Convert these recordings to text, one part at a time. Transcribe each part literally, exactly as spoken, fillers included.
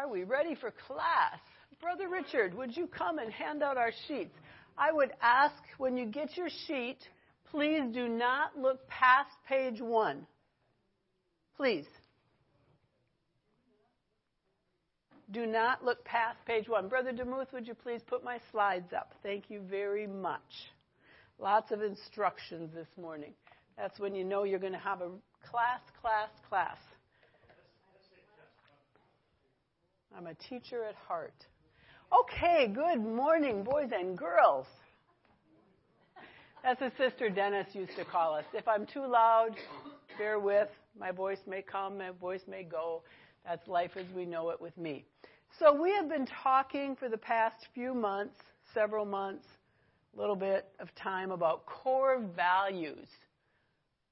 Are we ready for class? Brother Richard, would you come and hand out our sheets? I would ask when you get your sheet, please do not look past page one. Please. Do not look past page one. Brother DeMuth, would you please put my slides up? Thank you very much. Lots of instructions this morning. That's when you know you're going to have a class, class, class. I'm a teacher at heart. Okay, good morning, boys and girls. That's what Sister Dennis used to call us. If I'm too loud, bear with. My voice may come, my voice may go. That's life as we know it with me. So we have been talking for the past few months, several months, a little bit of time about core values.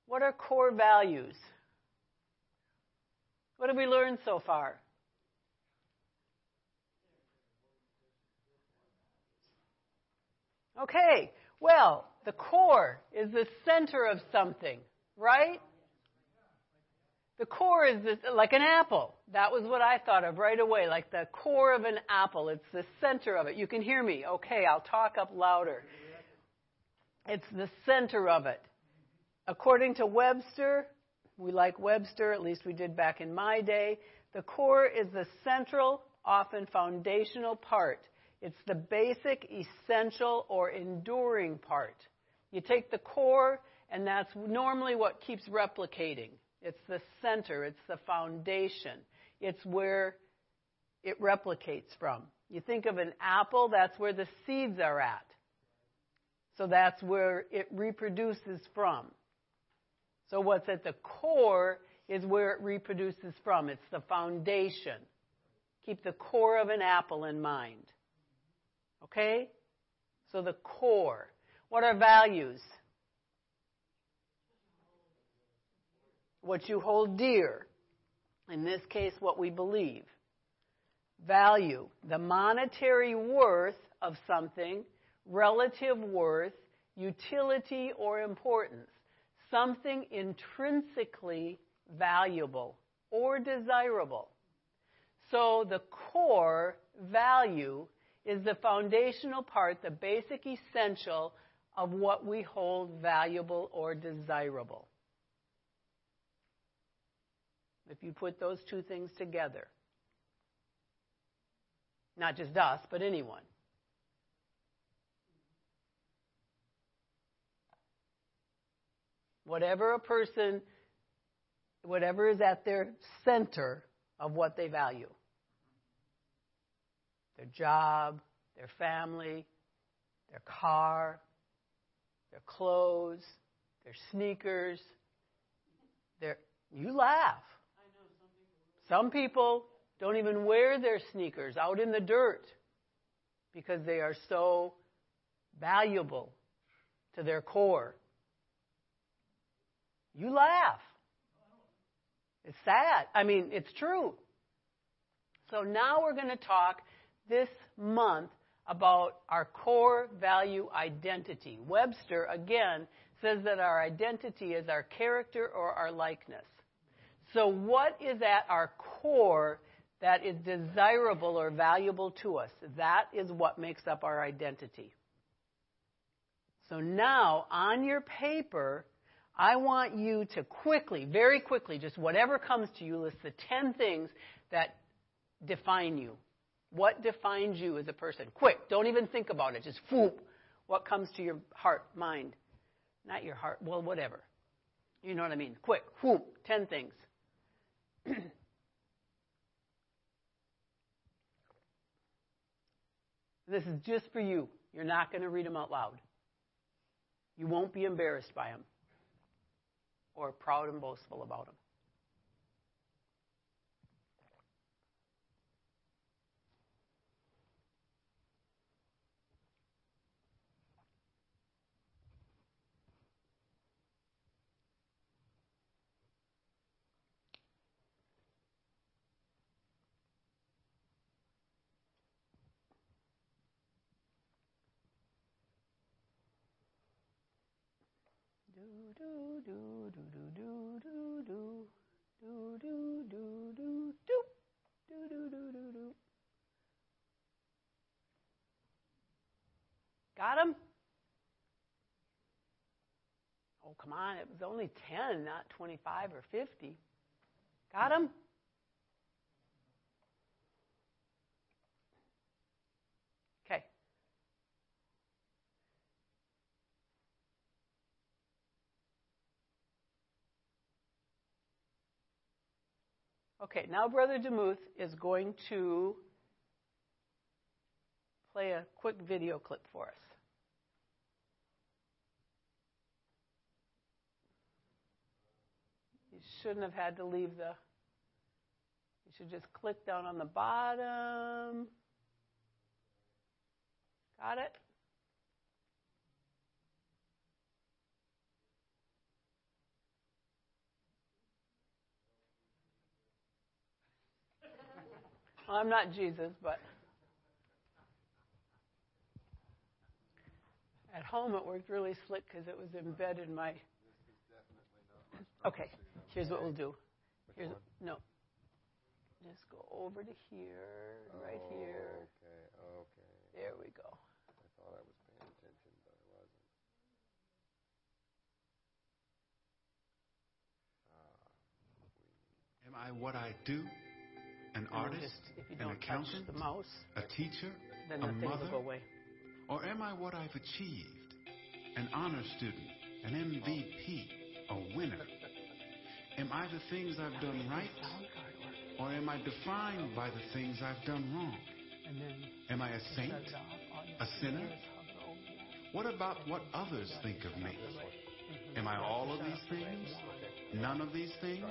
What are core values? What have we learned so far? Okay, well, the core is the center of something, right? The core is this, like an apple. That was what I thought of right away, like the core of an apple. It's the center of it. You can hear me. Okay, I'll talk up louder. It's the center of it. According to Webster, we like Webster, at least we did back in my day, the core is the central, often foundational part. It's the basic, essential, or enduring part. You take the core, and that's normally what keeps replicating. It's the center. It's the foundation. It's where it replicates from. You think of an apple, that's where the seeds are at. So that's where it reproduces from. So what's at the core is where it reproduces from. It's the foundation. Keep the core of an apple in mind. Okay? So the core. What are values? What you hold dear. In this case, what we believe. Value. The monetary worth of something, relative worth, utility, or importance. Something intrinsically valuable or desirable. So the core value is the foundational part, the basic essential of what we hold valuable or desirable. If you put those two things together, not just us, but anyone. Whatever a person, whatever is at their center of what they value. Their job, their family, their car, their clothes, their sneakers. Their, you laugh. I know some people. Some people don't even wear their sneakers out in the dirt because they are so valuable to their core. You laugh. It's sad. I mean, it's true. So now we're going to talk this month about our core value identity. Webster, again, says that our identity is our character or our likeness. So what is at our core that is desirable or valuable to us? That is what makes up our identity. So now, on your paper, I want you to quickly, very quickly, just whatever comes to you, list the ten things that define you. What defines you as a person? Quick, don't even think about it. Just whoop. What comes to your heart, mind? Not your heart, well, whatever. You know what I mean. Quick, whoop, ten things. This is just for you. You're not going to read them out loud. You won't be embarrassed by them or proud and boastful about them. Do do do do do do do do do do do do do do do do do do. Got them? Oh, come on. It was only ten, not twenty-five or fifty. Got them? Okay. Okay, now Brother DeMuth is going to play a quick video clip for us. You shouldn't have had to leave the... You should just click down on the bottom. Got it? Well, I'm not Jesus, but... At home, it worked really slick because it was embedded in my... Okay, here's what we'll do. Here's no. Just go over to here, right here. Okay, okay. There we go. I thought I was paying attention, but I wasn't. Am I what I do? An artist? An accountant? A teacher? A mother? Or am I what I've achieved? An honor student, an M V P, a winner? Am I the things I've done right? Or am I defined by the things I've done wrong? Am I a saint? A sinner? What about what others think of me? Am I all of these things? None of these things?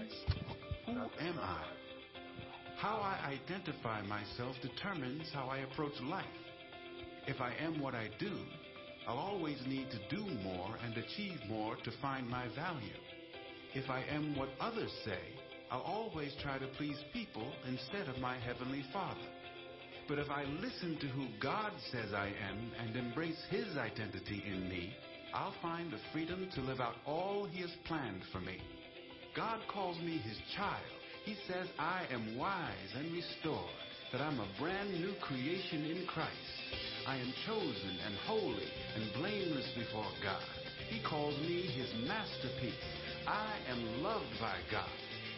Who am I? How I identify myself determines how I approach life. If I am what I do, I'll always need to do more and achieve more to find my value. If I am what others say, I'll always try to please people instead of my Heavenly Father. But if I listen to who God says I am and embrace His identity in me, I'll find the freedom to live out all He has planned for me. God calls me His child. He says I am wise and restored, that I'm a brand new creation in Christ. I am chosen and holy and blameless before God. He calls me His masterpiece. I am loved by God.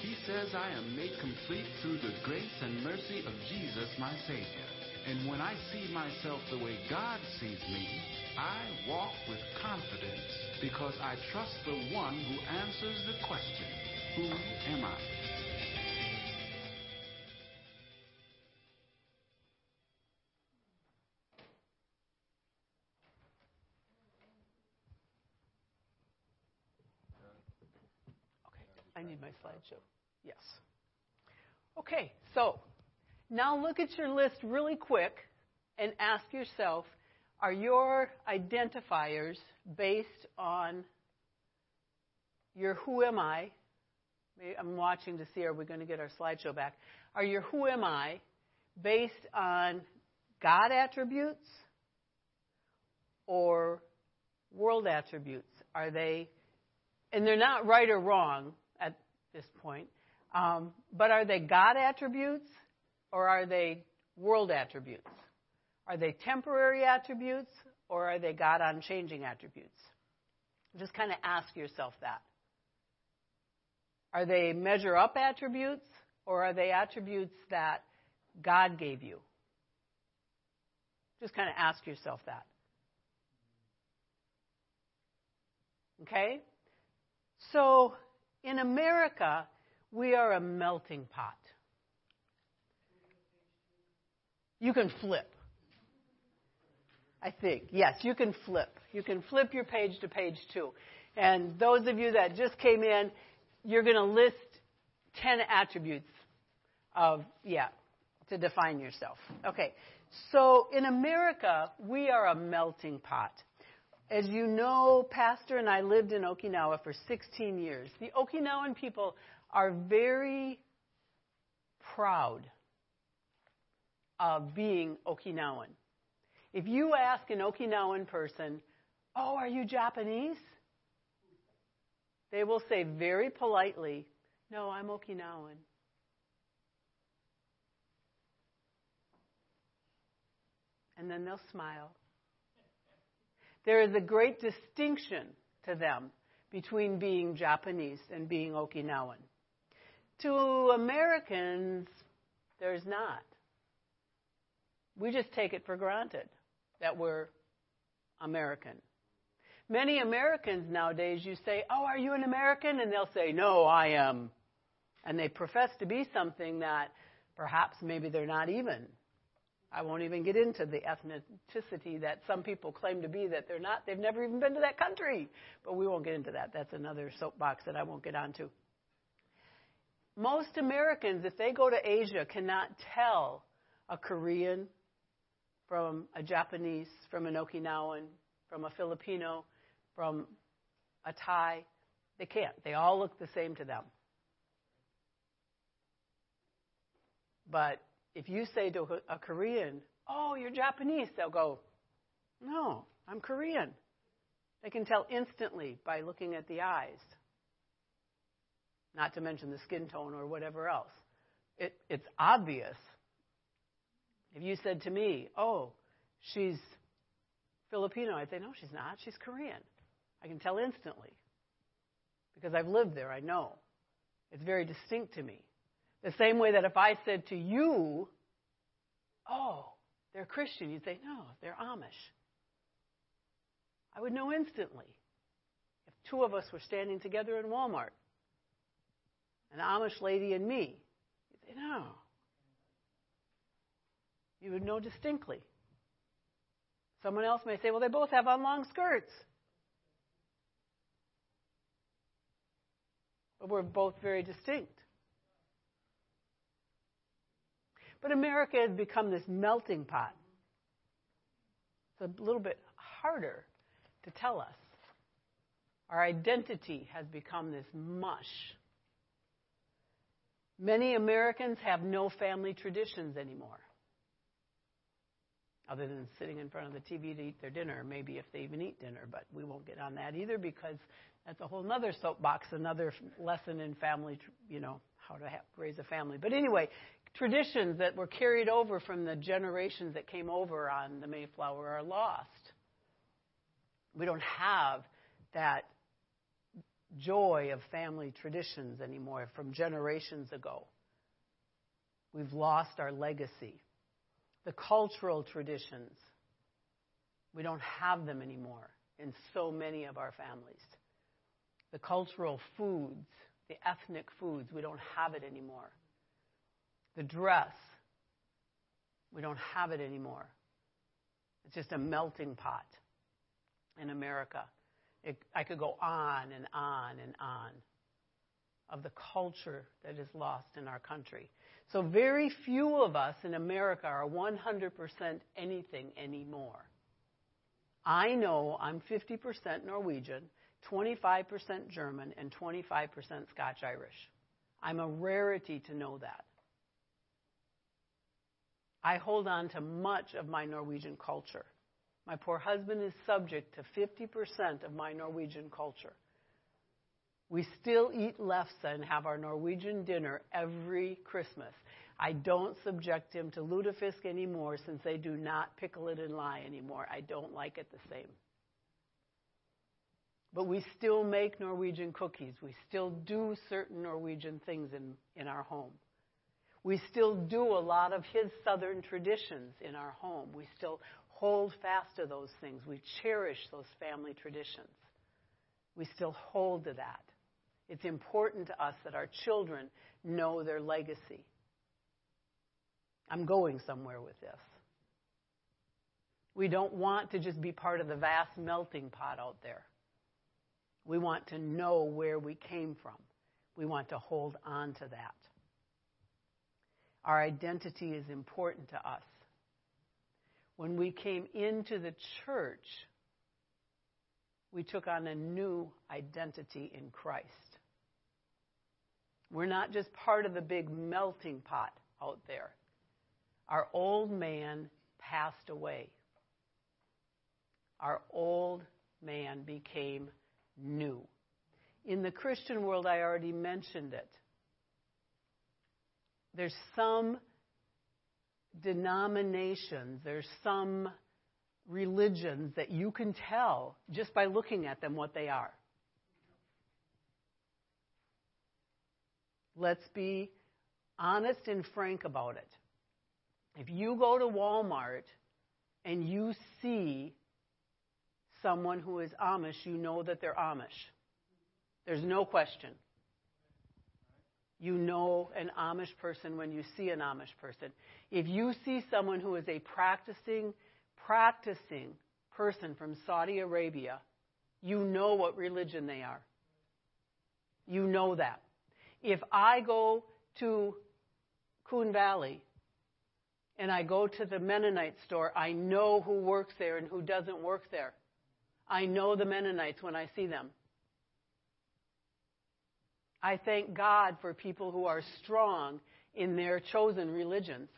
He says I am made complete through the grace and mercy of Jesus, my Savior. And when I see myself the way God sees me, I walk with confidence because I trust the one who answers the question, who am I? I need my slideshow. Yes. Okay, so now look at your list really quick and ask yourself, are your identifiers based on your who am I? I'm watching to see, are we going to get our slideshow back? Are your who am I based on God attributes or world attributes? Are they, and they're not right or wrong at this point, um, but are they God attributes or are they world attributes? Are they temporary attributes or are they God unchanging attributes? Just kind of ask yourself that. Are they measure up attributes or are they attributes that God gave you? Just kind of ask yourself that. Okay? So, in America, we are a melting pot. You can flip, I think. Yes, you can flip. You can flip your page to page two. And those of you that just came in, you're going to list ten attributes of, yeah, to define yourself. Okay, so in America, we are a melting pot. As you know, Pastor and I lived in Okinawa for sixteen years. The Okinawan people are very proud of being Okinawan. If you ask an Okinawan person, oh, are you Japanese? They will say very politely, no, I'm Okinawan. And then they'll smile. There is a great distinction to them between being Japanese and being Okinawan. To Americans, there's not. We just take it for granted that we're American. Many Americans nowadays, you say, oh, are you an American? And they'll say, no, I am. And they profess to be something that perhaps maybe they're not even. I won't even get into the ethnicity that some people claim to be that they're not. They've never even been to that country. But we won't get into that. That's another soapbox that I won't get onto. Most Americans, if they go to Asia, cannot tell a Korean from a Japanese, from an Okinawan, from a Filipino, from a Thai. They can't. They all look the same to them. But if you say to a Korean, oh, you're Japanese, they'll go, no, I'm Korean. They can tell instantly by looking at the eyes, not to mention the skin tone or whatever else. It, it's obvious. If you said to me, oh, she's Filipino, I'd say, no, she's not. She's Korean. I can tell instantly because I've lived there. I know. It's very distinct to me. The same way that if I said to you, oh, they're Christian, you'd say, no, they're Amish. I would know instantly if two of us were standing together in Walmart, an Amish lady and me, you'd say, no. You would know distinctly. Someone else may say, well, they both have on long skirts. But we're both very distinct. But America has become this melting pot. It's a little bit harder to tell us. Our identity has become this mush. Many Americans have no family traditions anymore, other than sitting in front of the T V to eat their dinner, maybe if they even eat dinner, but we won't get on that either because that's a whole other soapbox, another lesson in family, you know, how to have, raise a family. But anyway, traditions that were carried over from the generations that came over on the Mayflower are lost. We don't have that joy of family traditions anymore from generations ago. We've lost our legacy. The cultural traditions, we don't have them anymore in so many of our families. The cultural foods, the ethnic foods, we don't have it anymore. The dress, we don't have it anymore. It's just a melting pot in America. It, I could go on and on and on of the culture that is lost in our country. So very few of us in America are one hundred percent anything anymore. I know I'm fifty percent Norwegian, twenty-five percent German, and twenty-five percent Scotch Irish. I'm a rarity to know that. I hold on to much of my Norwegian culture. My poor husband is subject to fifty percent of my Norwegian culture. We still eat lefse and have our Norwegian dinner every Christmas. I don't subject him to lutefisk anymore since they do not pickle it and lie anymore. I don't like it the same. But we still make Norwegian cookies. We still do certain Norwegian things in, in our home. We still do a lot of his southern traditions in our home. We still hold fast to those things. We cherish those family traditions. We still hold to that. It's important to us that our children know their legacy. I'm going somewhere with this. We don't want to just be part of the vast melting pot out there. We want to know where we came from. We want to hold on to that. Our identity is important to us. When we came into the church, we took on a new identity in Christ. We're not just part of the big melting pot out there. Our old man passed away. Our old man became new. In the Christian world, I already mentioned it. There's some denominations, there's some religions that you can tell just by looking at them what they are. Let's be honest and frank about it. If you go to Walmart and you see someone who is Amish, you know that they're Amish. There's no question. You know an Amish person when you see an Amish person. If you see someone who is a practicing, practicing person from Saudi Arabia, you know what religion they are. You know that. If I go to Coon Valley and I go to the Mennonite store, I know who works there and who doesn't work there. I know the Mennonites when I see them. I thank God for people who are strong in their chosen religions.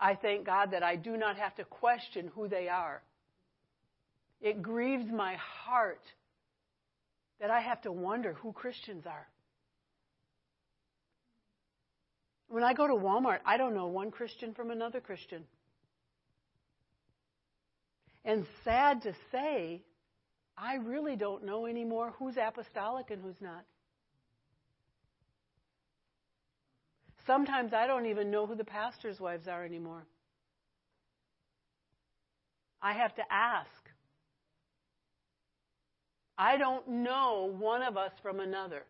I thank God that I do not have to question who they are. It grieves my heart that I have to wonder who Christians are. When I go to Walmart, I don't know one Christian from another Christian. And sad to say, I really don't know anymore who's apostolic and who's not. Sometimes I don't even know who the pastor's wives are anymore. I have to ask. I don't know one of us from another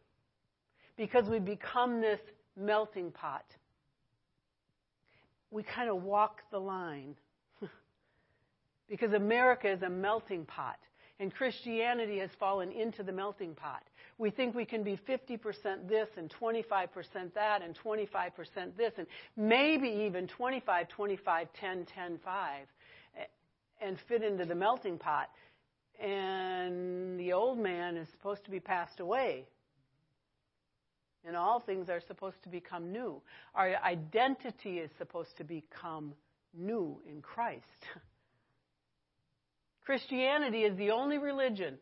because we become this melting pot. We kind of walk the line because America is a melting pot and Christianity has fallen into the melting pot. We think we can be fifty percent this and twenty-five percent that and twenty-five percent this and maybe even twenty-five, twenty-five, ten, ten, five and fit into the melting pot. And the old man is supposed to be passed away. And all things are supposed to become new. Our identity is supposed to become new in Christ. Christianity is the only religion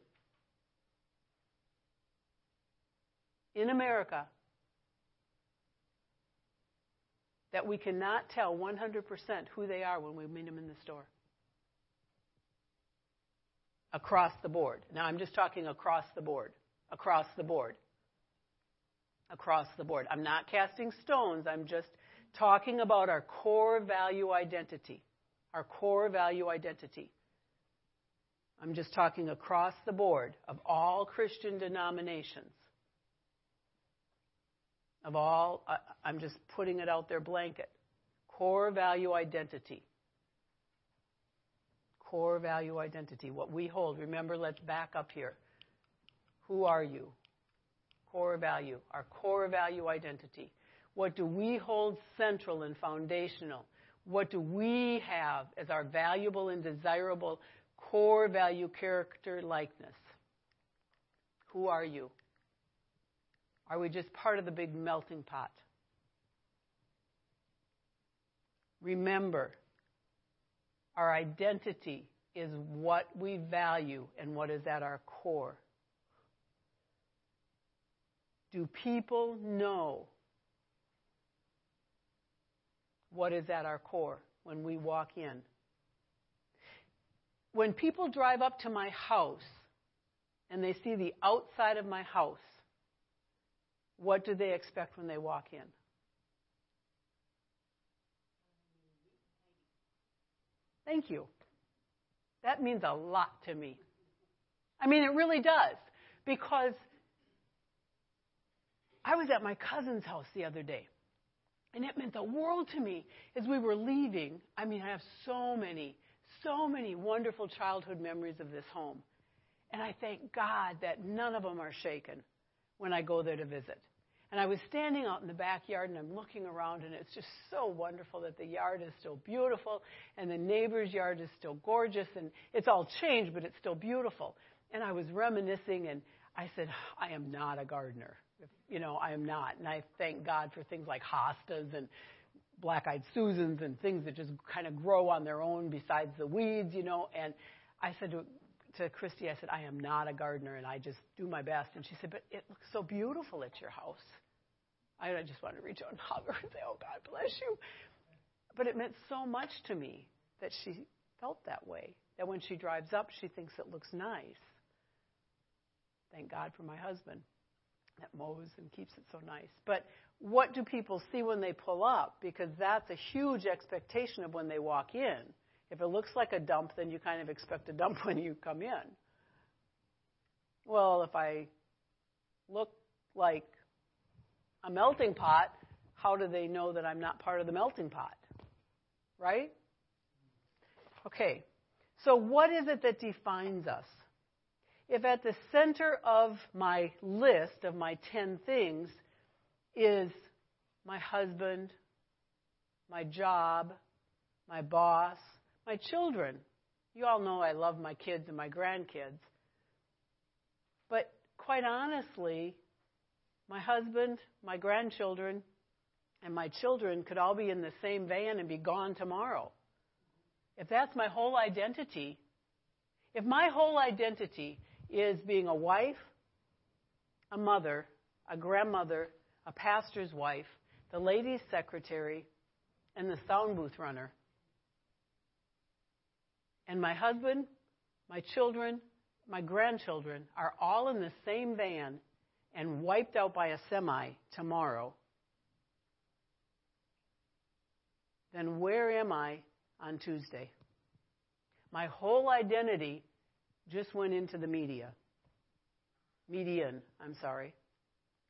in America that we cannot tell one hundred percent who they are when we meet them in the store. Across the board. Now, I'm just talking across the board. Across the board. Across the board. I'm not casting stones. I'm just talking about our core value identity. Our core value identity. I'm just talking across the board of all Christian denominations. Of all, I'm just putting it out there blanket. Core value identity. Core value identity. What we hold. Remember, let's back up here. Who are you? Core value. Our core value identity. What do we hold central and foundational? What do we have as our valuable and desirable core value, character, likeness? Who are you? Are we just part of the big melting pot? Remember, our identity is what we value and what is at our core. Do people know what is at our core when we walk in? When people drive up to my house and they see the outside of my house, what do they expect when they walk in? Thank you. That means a lot to me. I mean, it really does. Because I was at my cousin's house the other day, and it meant the world to me as we were leaving. I mean, I have so many, so many wonderful childhood memories of this home. And I thank God that none of them are shaken when I go there to visit. And I was standing out in the backyard, and I'm looking around, and it's just so wonderful that the yard is still beautiful, and the neighbor's yard is still gorgeous, and it's all changed, but it's still beautiful. And I was reminiscing, and I said, I am not a gardener. You know, I am not. And I thank God for things like hostas and black-eyed Susans and things that just kind of grow on their own besides the weeds, you know. And I said to To Christy, I said, I am not a gardener, and I just do my best. And she said, but it looks so beautiful at your house. I just want to reach out and hug her and say, oh, God bless you. But it meant so much to me that she felt that way, that when she drives up, she thinks it looks nice. Thank God for my husband that mows and keeps it so nice. But what do people see when they pull up? Because that's a huge expectation of when they walk in. If it looks like a dump, then you kind of expect a dump when you come in. Well, if I look like a melting pot, how do they know that I'm not part of the melting pot? Right? Okay. So what is it that defines us? If at the center of my list of my ten things is my husband, my job, my boss, my children. You all know I love my kids and my grandkids. But quite honestly, my husband, my grandchildren, and my children could all be in the same van and be gone tomorrow. If that's my whole identity, if my whole identity is being a wife, a mother, a grandmother, a pastor's wife, the ladies' secretary, and the sound booth runner, and my husband, my children, my grandchildren are all in the same van and wiped out by a semi tomorrow, then where am I on Tuesday? My whole identity just went into the media. Median, I'm sorry.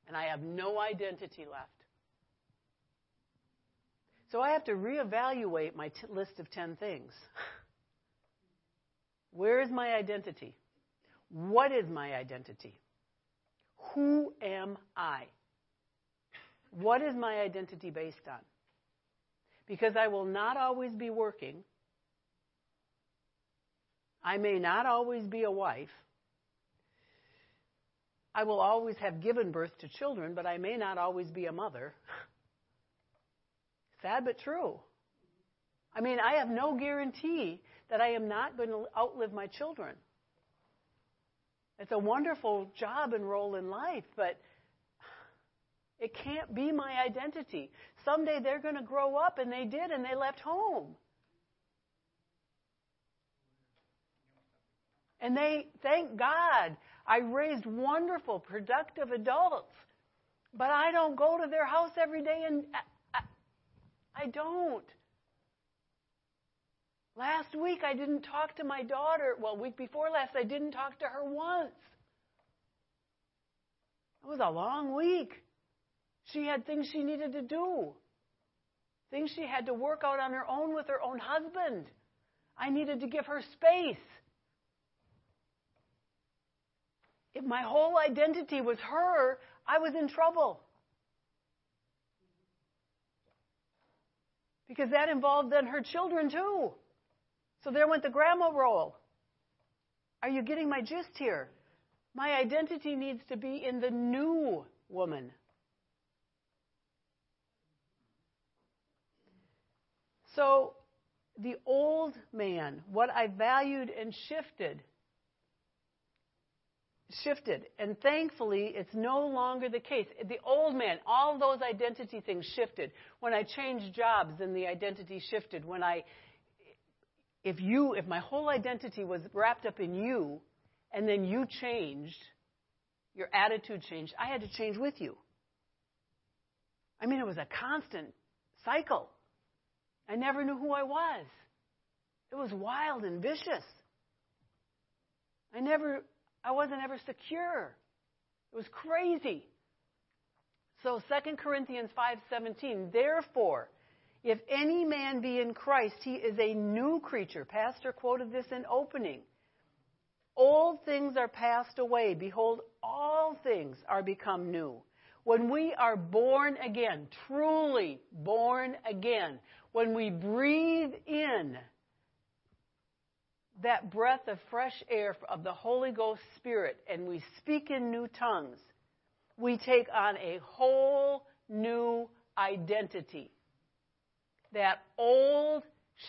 And I have no identity left. So I have to reevaluate my t- list of ten things. Where is my identity? What is my identity? Who am I? What is my identity based on? Because I will not always be working. I may not always be a wife. I will always have given birth to children, but I may not always be a mother. Sad but true. I mean, I have no guarantee that I am not going to outlive my children. It's a wonderful job and role in life, but it can't be my identity. Someday they're going to grow up, and they did, and they left home. And they, thank God, I raised wonderful, productive adults, but I don't go to their house every day, and I, I, I don't. Last week, I didn't talk to my daughter. Well, week before last, I didn't talk to her once. It was a long week. She had things she needed to do, things she had to work out on her own with her own husband. I needed to give her space. If my whole identity was her, I was in trouble. Because that involved then her children too. So there went the grandma role. Are you getting my gist here? My identity needs to be in the new woman. So the old man, what I valued and shifted, shifted. And thankfully, it's no longer the case. The old man, all those identity things shifted. When I changed jobs, then the identity shifted. When I... If you, if my whole identity was wrapped up in you, and then you changed, your attitude changed, I had to change with you. I mean, it was a constant cycle. I never knew who I was. It was wild and vicious. I never, I wasn't ever secure. It was crazy. So Second Corinthians five seventeen, therefore, if any man be in Christ, he is a new creature. Pastor quoted this in opening. Old things are passed away. Behold, all things are become new. When we are born again, truly born again, when we breathe in that breath of fresh air of the Holy Ghost Spirit and we speak in new tongues, we take on a whole new identity. That old,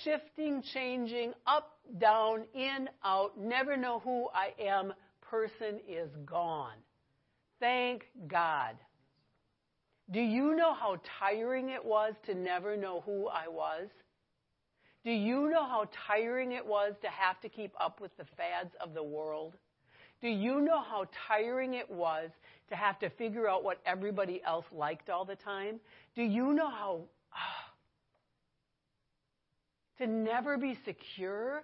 shifting, changing, up, down, in, out, never know who I am, person is gone. Thank God. Do you know how tiring it was to never know who I was? Do you know how tiring it was to have to keep up with the fads of the world? Do you know how tiring it was to have to figure out what everybody else liked all the time? Do you know how uh, to never be secure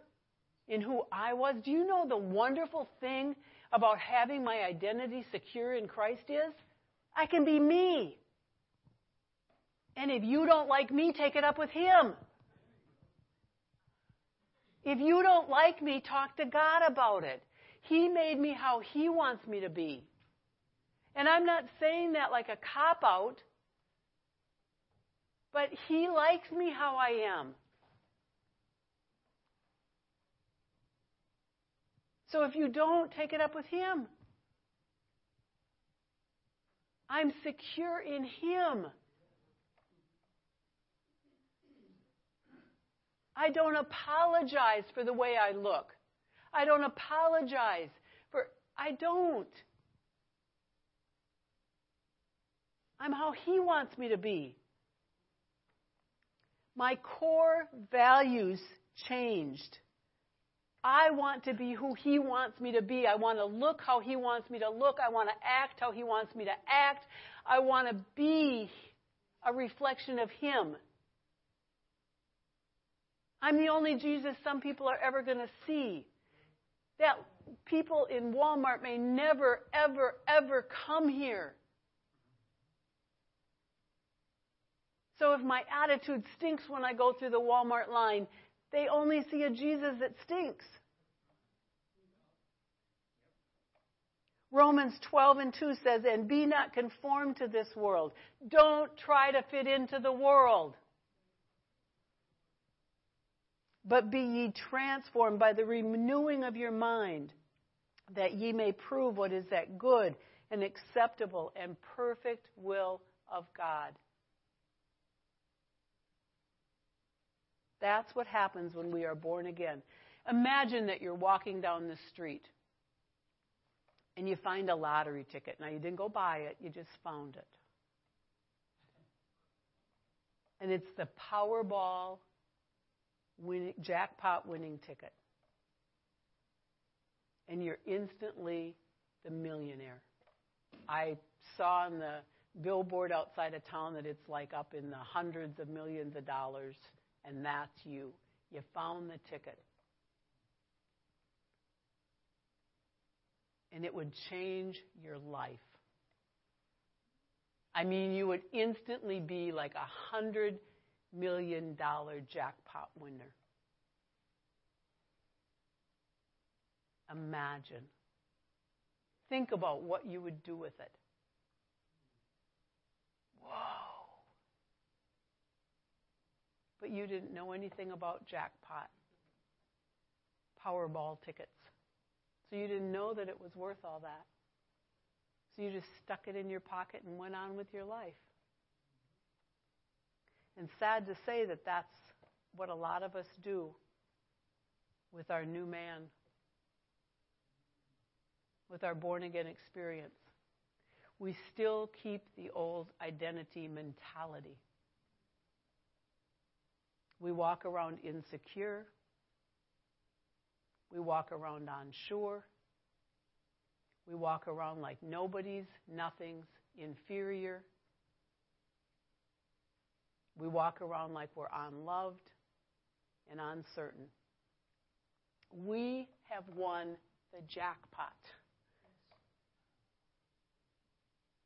in who I was? Do you know the wonderful thing about having my identity secure in Christ is? I can be me. And if you don't like me, take it up with him. If you don't like me, talk to God about it. He made me how he wants me to be. And I'm not saying that like a cop-out, but he likes me how I am. So if you don't, take it up with him. I'm secure in him. I don't apologize for the way I look. I don't apologize for, I don't. I'm how he wants me to be. My core values changed. I want to be who he wants me to be. I want to look how he wants me to look. I want to act how he wants me to act. I want to be a reflection of him. I'm the only Jesus some people are ever going to see. That people in Walmart may never, ever, ever come here. So if my attitude stinks when I go through the Walmart line, they only see a Jesus that stinks. Romans twelve and two says, "And be not conformed to this world." Don't try to fit into the world. "But be ye transformed by the renewing of your mind, that ye may prove what is that good and acceptable and perfect will of God." That's what happens when we are born again. Imagine that you're walking down the street and you find a lottery ticket. Now, you didn't go buy it, you just found it. And it's the Powerball Win, jackpot winning ticket, and you're instantly the millionaire. I saw on the billboard outside of town that it's like up in the hundreds of millions of dollars, and that's you. You found the ticket. And it would change your life. I mean, you would instantly be like a hundred million dollar jackpot winner. Imagine. Think about what you would do with it. Whoa. But you didn't know anything about jackpot Powerball tickets. So you didn't know that it was worth all that. So you just stuck it in your pocket and went on with your life. And sad to say that that's what a lot of us do with our new man, with our born-again experience. We still keep the old identity mentality. We walk around insecure. We walk around unsure. We walk around like nobody's, nothing's, inferior. We walk around like we're unloved and uncertain. We have won the jackpot.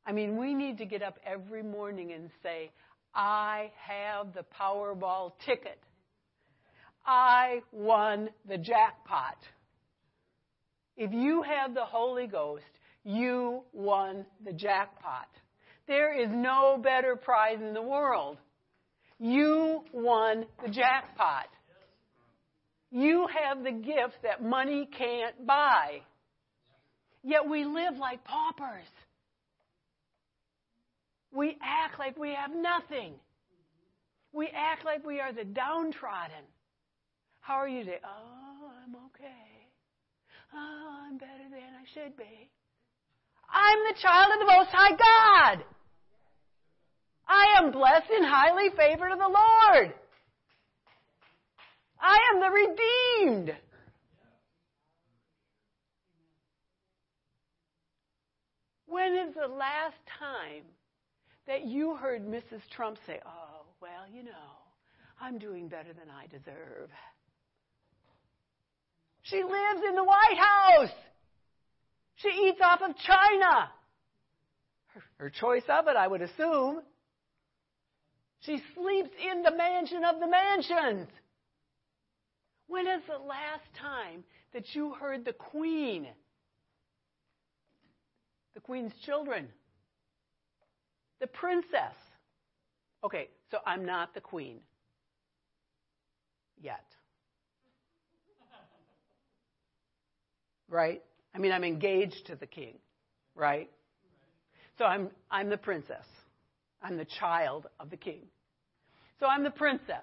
I mean, we need to get up every morning and say, "I have the Powerball ticket. I won the jackpot." If you have the Holy Ghost, you won the jackpot. There is no better prize in the world. You won the jackpot. You have the gift that money can't buy. Yet we live like paupers. We act like we have nothing. We act like we are the downtrodden. How are you today? "Oh, I'm okay. Oh, I'm better than I should be." I'm the child of the Most High God. I am blessed and highly favored of the Lord. and the redeemed. When is the last time that you heard Missus Trump say, oh, well, you know, I'm doing better than I deserve? She lives in the White House. She eats off of China. Her, her choice of it, I would assume. She sleeps in the mansion of the mansions. When is the last time that you heard the Queen, the Queen's children, the princess? Okay, so I'm not the Queen yet. Right? I mean, I'm engaged to the king, right? So I'm I'm the princess. I'm the child of the king. So I'm the princess.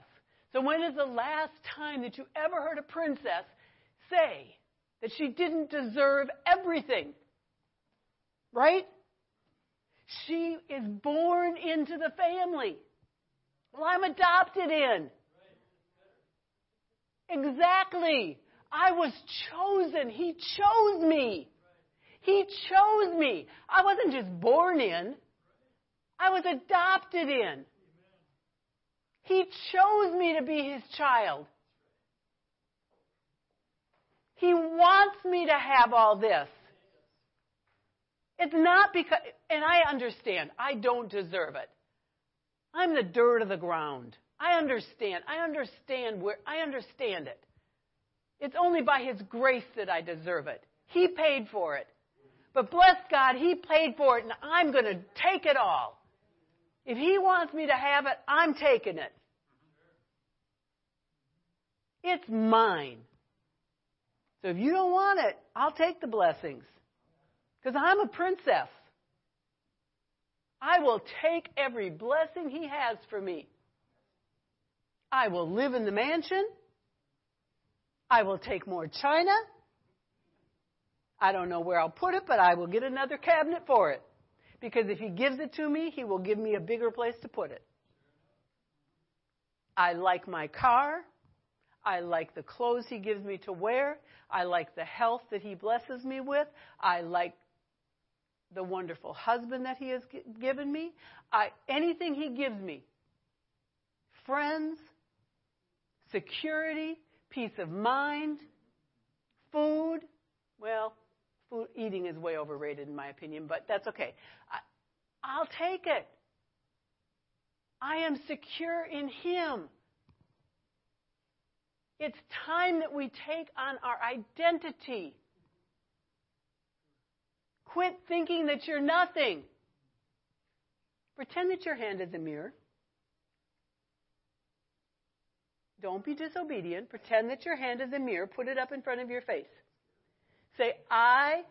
So when is the last time that you ever heard a princess say that she didn't deserve everything? Right? She is born into the family. Well, I'm adopted in. Exactly. I was chosen. He chose me. He chose me. I wasn't just born in. I was adopted in. He chose me to be his child. He wants me to have all this. It's not because, and I understand, I don't deserve it. I'm the dirt of the ground. I understand. I understand where, I understand it. It's only by his grace that I deserve it. He paid for it. But bless God, he paid for it, and I'm going to take it all. If he wants me to have it, I'm taking it. It's mine. So if you don't want it, I'll take the blessings. Because I'm a princess. I will take every blessing he has for me. I will live in the mansion. I will take more china. I don't know where I'll put it, but I will get another cabinet for it. Because if he gives it to me, he will give me a bigger place to put it. I like my car. I like the clothes he gives me to wear. I like the health that he blesses me with. I like the wonderful husband that he has given me. I, anything he gives me, friends, security, peace of mind, food. Well, food eating is way overrated in my opinion, but that's okay. I, I'll take it. I am secure in him. It's time that we take on our identity. Quit thinking that you're nothing. Pretend that your hand is a mirror. Don't be disobedient. Pretend that your hand is a mirror. Put it up in front of your face. Say, I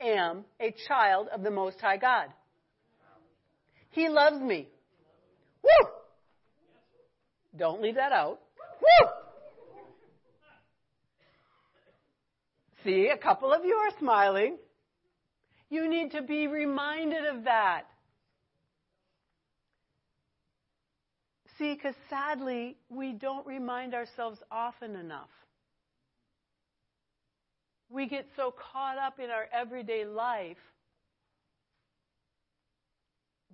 am a child of the Most High God. He loves me. Woo! Don't leave that out. Woo! See, a couple of you are smiling. You need to be reminded of that. See, because sadly, we don't remind ourselves often enough. We get so caught up in our everyday life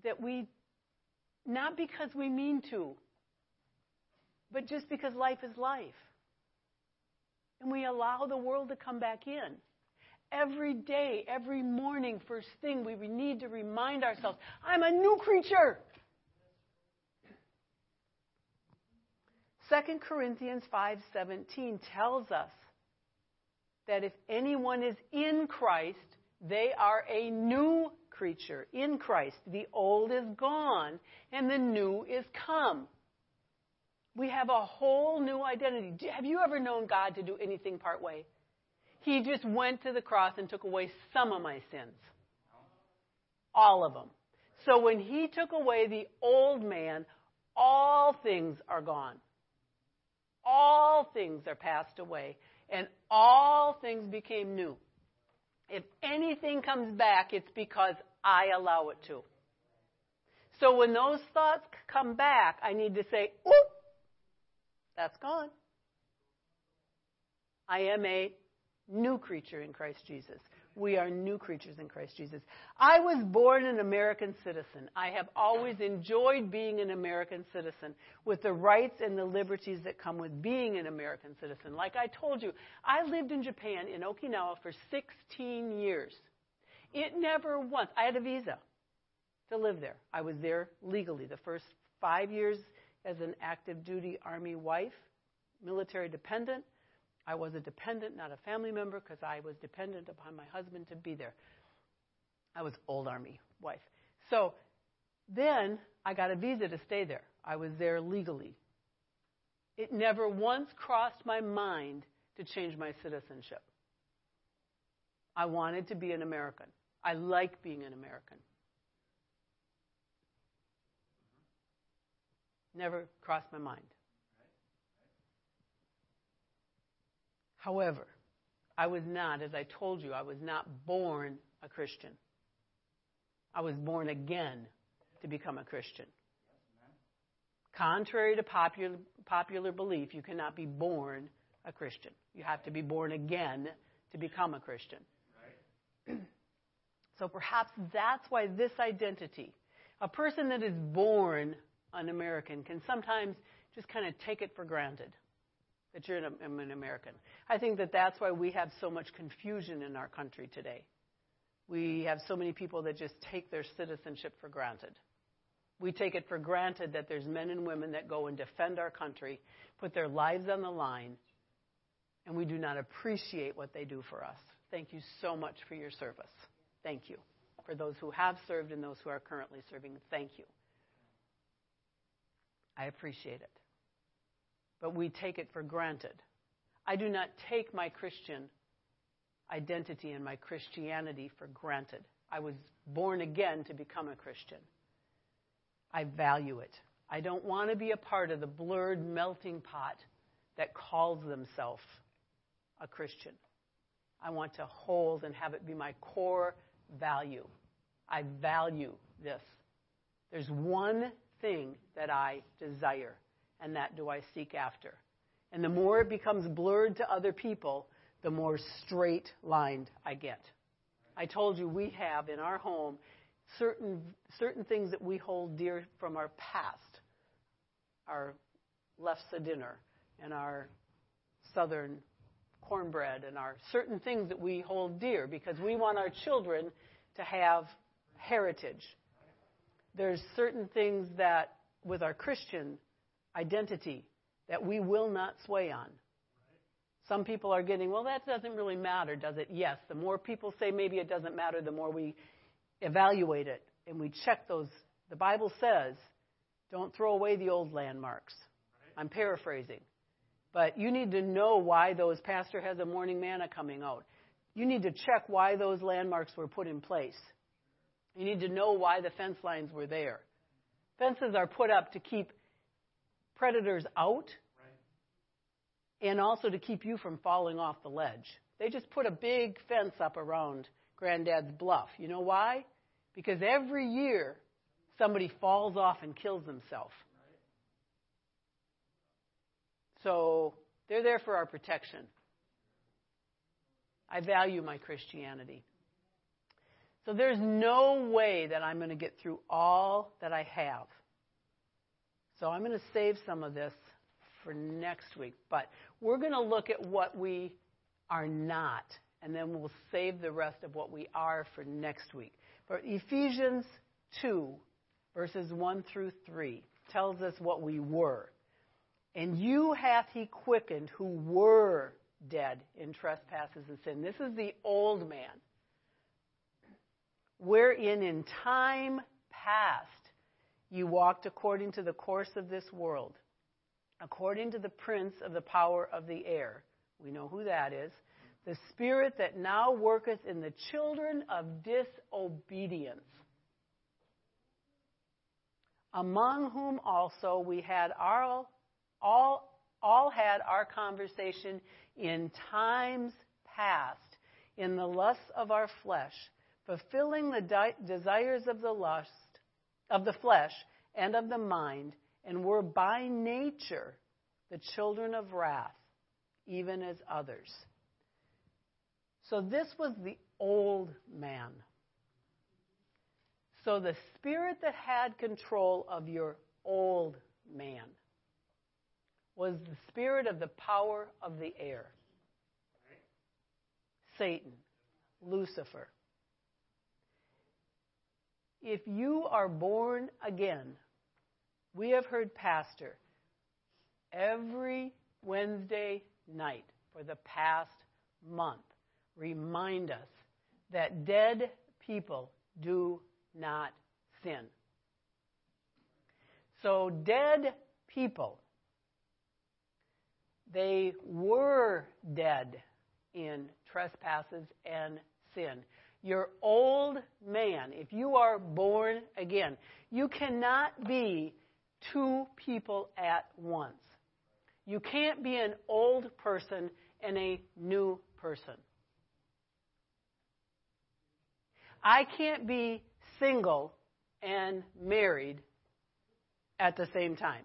that we, not because we mean to, but just because life is life. And we allow the world to come back in. Every day, every morning, first thing, we need to remind ourselves, I'm a new creature. Second Corinthians five seventeen tells us that if anyone is in Christ, they are a new creature. In Christ, the old is gone and the new is come. We have a whole new identity. Have you ever known God to do anything part way? He just went to the cross and took away some of my sins. All of them. So when he took away the old man, all things are gone. All things are passed away. And all things became new. If anything comes back, it's because I allow it to. So when those thoughts come back, I need to say, oop, that's gone. I am a new creature in Christ Jesus. We are new creatures in Christ Jesus. I was born an American citizen. I have always enjoyed being an American citizen with the rights and the liberties that come with being an American citizen. Like I told you, I lived in Japan, in Okinawa, for sixteen years. It never once. I had a visa to live there. I was there legally. The first five years as an active duty Army wife, military dependent. I was a dependent, not a family member, because I was dependent upon my husband to be there. I was old Army wife. So then I got a visa to stay there. I was there legally. It never once crossed my mind to change my citizenship. I wanted to be an American. I like being an American. Never crossed my mind. However, I was not, as I told you, I was not born a Christian. I was born again to become a Christian. Contrary to popular, popular belief, you cannot be born a Christian. You have to be born again to become a Christian. Right. So perhaps that's why this identity, a person that is born an American, can sometimes just kind of take it for granted. That you're an, I'm an American. I think that that's why we have so much confusion in our country today. We have so many people that just take their citizenship for granted. We take it for granted that there's men and women that go and defend our country, put their lives on the line, and we do not appreciate what they do for us. Thank you so much for your service. Thank you. For those who have served and those who are currently serving, thank you. I appreciate it. But we take it for granted. I do not take my Christian identity and my Christianity for granted. I was born again to become a Christian. I value it. I don't want to be a part of the blurred melting pot that calls themselves a Christian. I want to hold and have it be my core value. I value this. There's one thing that I desire. And that do I seek after. And the more it becomes blurred to other people, the more straight-lined I get. I told you we have in our home certain certain things that we hold dear from our past, our lefse dinner and our southern cornbread and our certain things that we hold dear because we want our children to have heritage. There's certain things that with our Christian identity that we will not sway on. Some people are getting, well, that doesn't really matter, does it? Yes, the more people say maybe it doesn't matter, the more we evaluate it and we check those. The Bible says, don't throw away the old landmarks. I'm paraphrasing. But you need to know why those pastor has a morning manna coming out. You need to check why those landmarks were put in place. You need to know why the fence lines were there. Fences are put up to keep predators out, right, and also to keep you from falling off the ledge. They just put a big fence up around Granddad's Bluff. You know why? Because every year somebody falls off and kills themselves. Right. So they're there for our protection. I value my Christianity. So there's no way that I'm going to get through all that I have. So I'm going to save some of this for next week. But we're going to look at what we are not, and then we'll save the rest of what we are for next week. But Ephesians two, verses one through three, tells us what we were. And you hath he quickened who were dead in trespasses and sin. This is the old man. Wherein in time past, you walked according to the course of this world, according to the prince of the power of the air. We know who that is. The spirit that now worketh in the children of disobedience, among whom also we had our, all, all had our conversation in times past, in the lusts of our flesh, fulfilling the di- desires of the lust, of the flesh and of the mind, and were by nature the children of wrath, even as others. So this was the old man. So the spirit that had control of your old man was the spirit of the power of the air. Satan, Lucifer. If you are born again, we have heard Pastor every Wednesday night for the past month remind us that dead people do not sin. So dead people, they were dead in trespasses and sin. Your old man, if you are born again, you cannot be two people at once. You can't be an old person and a new person. I can't be single and married at the same time.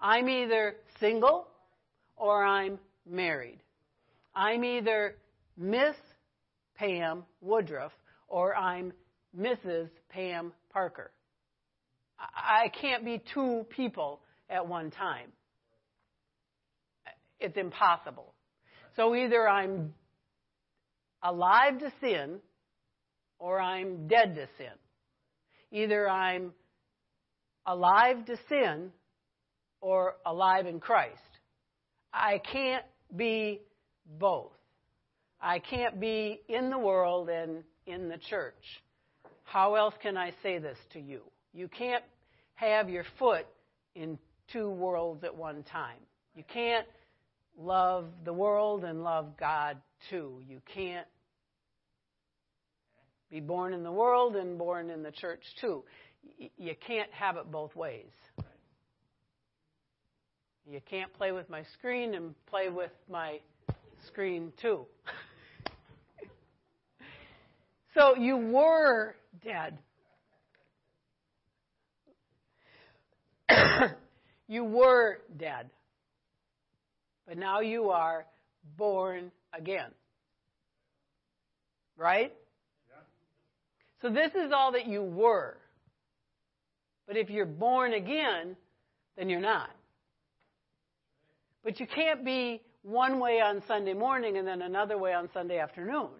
I'm either single or I'm married. I'm either Miss Pam Woodruff or I'm Missus Pam Parker. I can't be two people at one time. It's impossible. So either I'm alive to sin or I'm dead to sin. Either I'm alive to sin or alive in Christ. I can't be both. I can't be in the world and in the church. How else can I say this to you? You can't have your foot in two worlds at one time. You can't love the world and love God too. You can't be born in the world and born in the church too. You can't have it both ways. You can't play with my screen and play with my screen too. So you were dead. You were dead, but now you are born again, right? Yeah. So this is all that you were, but if you're born again, then you're not. But you can't be one way on Sunday morning and then another way on Sunday afternoon.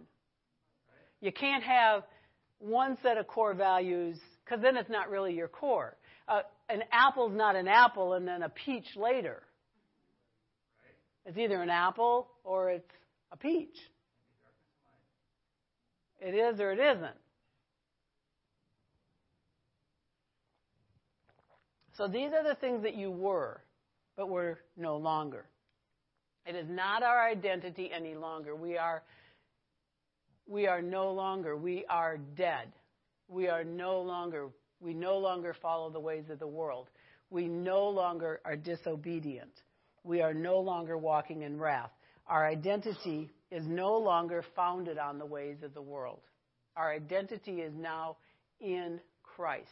You can't have one set of core values, because then it's not really your core. Uh, an apple's not an apple and then a peach later. It's either an apple or it's a peach. It is or it isn't. So these are the things that you were, but were no longer. It is not our identity any longer. We are, we are no longer. We are dead. We are no longer. We no longer follow the ways of the world. We no longer are disobedient. We are no longer walking in wrath. Our identity is no longer founded on the ways of the world. Our identity is now in Christ.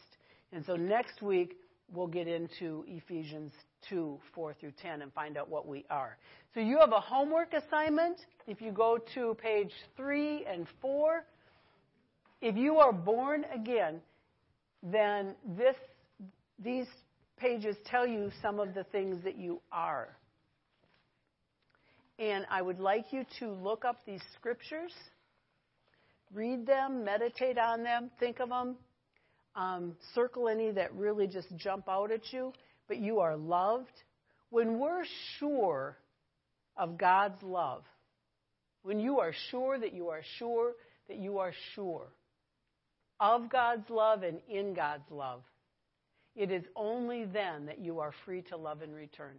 And so next week, we'll get into Ephesians two, four through ten and find out what we are. So you have a homework assignment. If you go to page three and four, if you are born again, then this these pages tell you some of the things that you are. And I would like you to look up these scriptures, read them, meditate on them, think of them, um, circle any that really just jump out at you. But you are loved. When we're sure of God's love, when you are sure that you are sure that you are sure of God's love and in God's love, it is only then that you are free to love in return.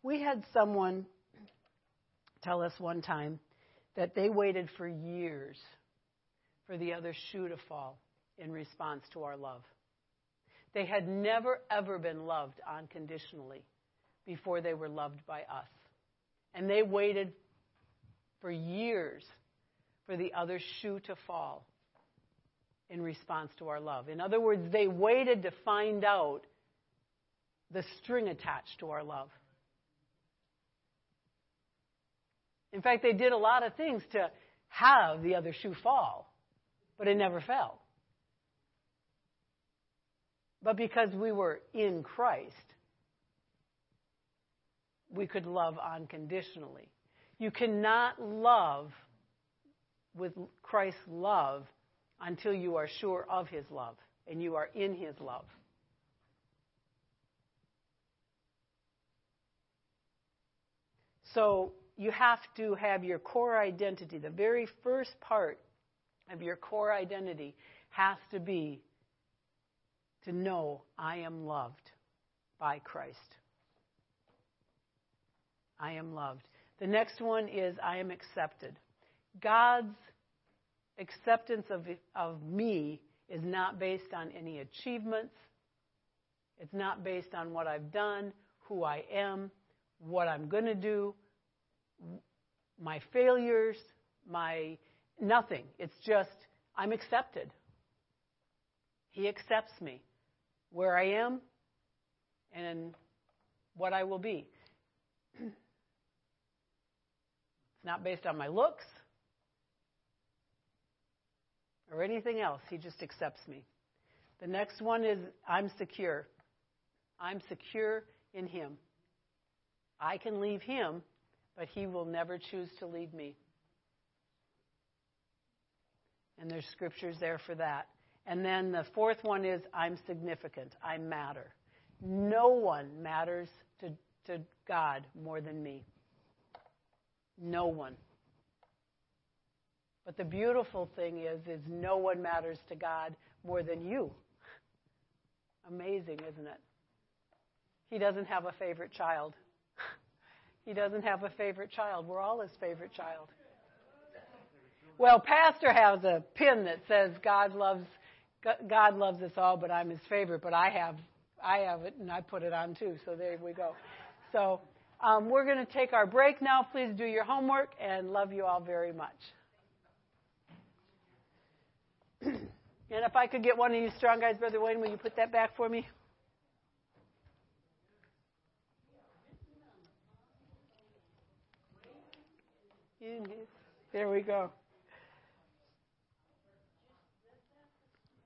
We had someone tell us one time that they waited for years for the other shoe to fall in response to our love. They had never, ever been loved unconditionally before they were loved by us. And they waited for years for the other shoe to fall in response to our love. In other words, they waited to find out the string attached to our love. In fact, they did a lot of things to have the other shoe fall, but it never fell. But because we were in Christ, we could love unconditionally. You cannot love with Christ's love until you are sure of his love and you are in his love. So you have to have your core identity. The very first part of your core identity has to be to know I am loved by Christ. I am loved. The next one is I am accepted. God's acceptance of, of me is not based on any achievements. It's not based on what I've done, who I am, what I'm going to do, my failures, my nothing. It's just I'm accepted. He accepts me where I am and what I will be. It's not based on my looks or anything else. He just accepts me. The next one is I'm secure. I'm secure in him. I can leave him, but he will never choose to leave me. And there's scriptures there for that. And then the fourth one is I'm significant. I matter. No one matters to, to God more than me. No one. But the beautiful thing is, is no one matters to God more than you. Amazing, isn't it? He doesn't have a favorite child. He doesn't have a favorite child. We're all his favorite child. Well, Pastor has a pin that says God loves God loves us all, but I'm his favorite. But I have I have it, and I put it on too. So there we go. So. Um, we're going to take our break now. Please do your homework, and love you all very much. And if I could get one of you strong guys, Brother Wayne, will you put that back for me? There we go.